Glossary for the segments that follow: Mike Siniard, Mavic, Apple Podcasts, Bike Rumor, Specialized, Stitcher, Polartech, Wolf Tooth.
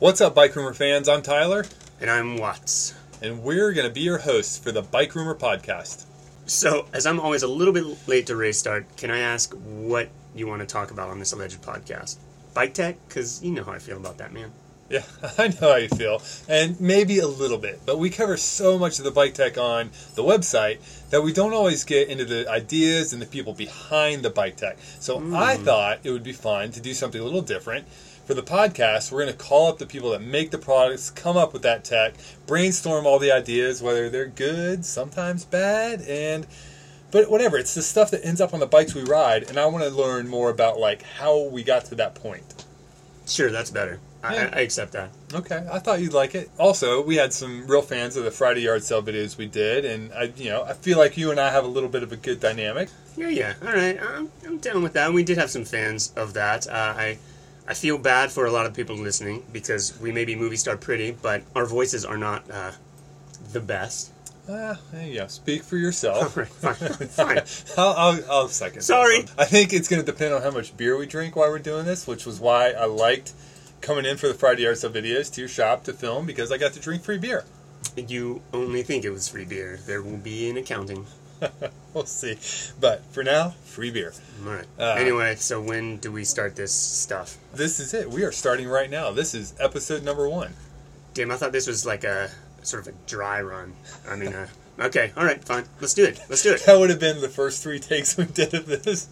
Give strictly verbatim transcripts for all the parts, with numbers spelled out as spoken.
What's up, Bike Rumor fans? I'm Tyler. And I'm Watts. And we're going to be your hosts for the Bike Rumor podcast. So, as I'm always a little bit late to race start, can I ask what you want to talk about on this alleged podcast? Bike tech? Because you know how I feel about that, man. Yeah, I know how you feel, and maybe a little bit, but we cover so much of the bike tech on the website that we don't always get into the ideas and the people behind the bike tech. So mm. I thought it would be fun to do something a little different. For the podcast, we're going to call up the people that make the products, come up with that tech, brainstorm all the ideas, whether they're good, sometimes bad, and but whatever. It's the stuff that ends up on the bikes we ride, and I want to learn more about like how we got to that point. Sure, that's better. Yeah. I, I accept that. Okay, I thought you'd like it. Also, we had some real fans of the Friday yard sale videos we did, and I, you know, I feel like you and I have a little bit of a good dynamic. Yeah, yeah. All right, I'm, I'm down with that. We did have some fans of that. Uh, I, I feel bad for a lot of people listening because we may be movie star pretty, but our voices are not uh, the best. Ah, there you go. Speak for yourself. All right, fine. fine. I'll, I'll, I'll second. Sorry. That. I think it's going to depend on how much beer we drink while we're doing this, which was why I liked coming in for the Friday Yard Sale videos to your shop to film because I got to drink free beer. You only think it was free beer. There will be an accounting. We'll see. But for now, free beer. All right. Uh, anyway, so when do we start this stuff? This is it. We are starting right now. This is episode number one. Damn, I thought this was like a sort of a dry run. I mean, uh, okay, all right, fine. Let's do it. Let's do it. That would have been the first three takes we did of this.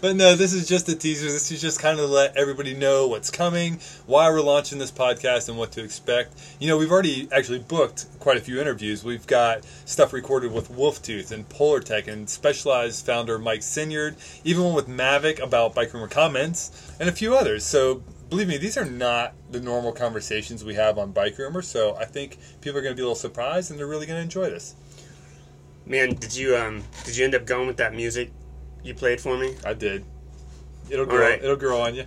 But no, this is just a teaser. This is just kind of let everybody know what's coming, why we're launching this podcast, and what to expect. You know, we've already actually booked quite a few interviews. We've got stuff recorded with Wolf Tooth and Polartech and Specialized founder Mike Siniard, even one with Mavic about Bike Rumor comments, and a few others. So believe me, these are not the normal conversations we have on Bike Rumor, so I think people are going to be a little surprised, and they're really going to enjoy this. Man, did you um, did you end up going with that music you played for me? I did. It'll grow. Right. It'll grow on you.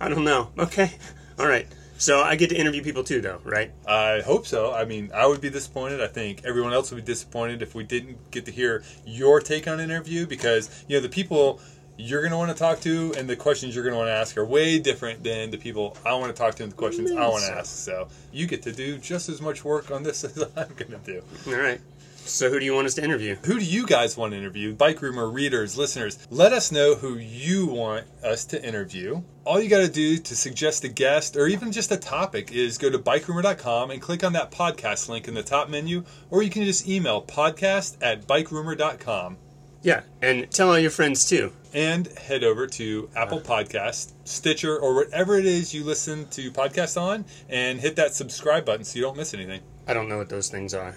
I don't know. Okay. All right. So I get to interview people too, though, right? I hope so. I mean, I would be disappointed. I think everyone else would be disappointed if we didn't get to hear your take on an interview because, you know, the people you're going to want to talk to and the questions you're going to want to ask are way different than the people I want to talk to and the questions I want to ask. So you get to do just as much work on this as I'm going to do. All right. So who do you want us to interview? Who do you guys want to interview? Bike Rumor readers, listeners, let us know who you want us to interview. All you got to do to suggest a guest or even just a topic is go to bike rumor dot com and click on that podcast link in the top menu, or you can just email podcast at bike rumor dot com. Yeah, and tell all your friends too. And head over to Apple Podcasts, Stitcher, or whatever it is you listen to podcasts on, and hit that subscribe button so you don't miss anything. I don't know what those things are.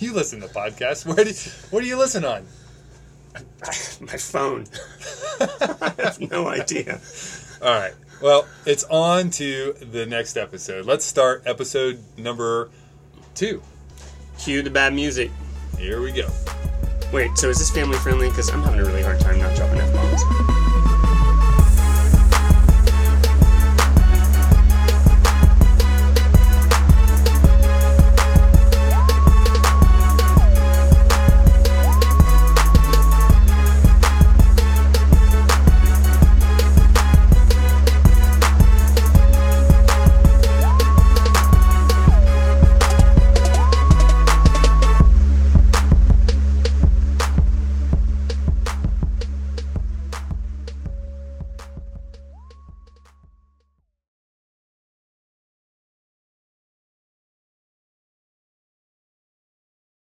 You listen to podcasts. Where do you, what do you listen on? My phone. I have no idea. All right. Well, it's on to the next episode. Let's start episode number two. Cue the bad music. Here we go. Wait, so is this family friendly? Because I'm having a really hard time now.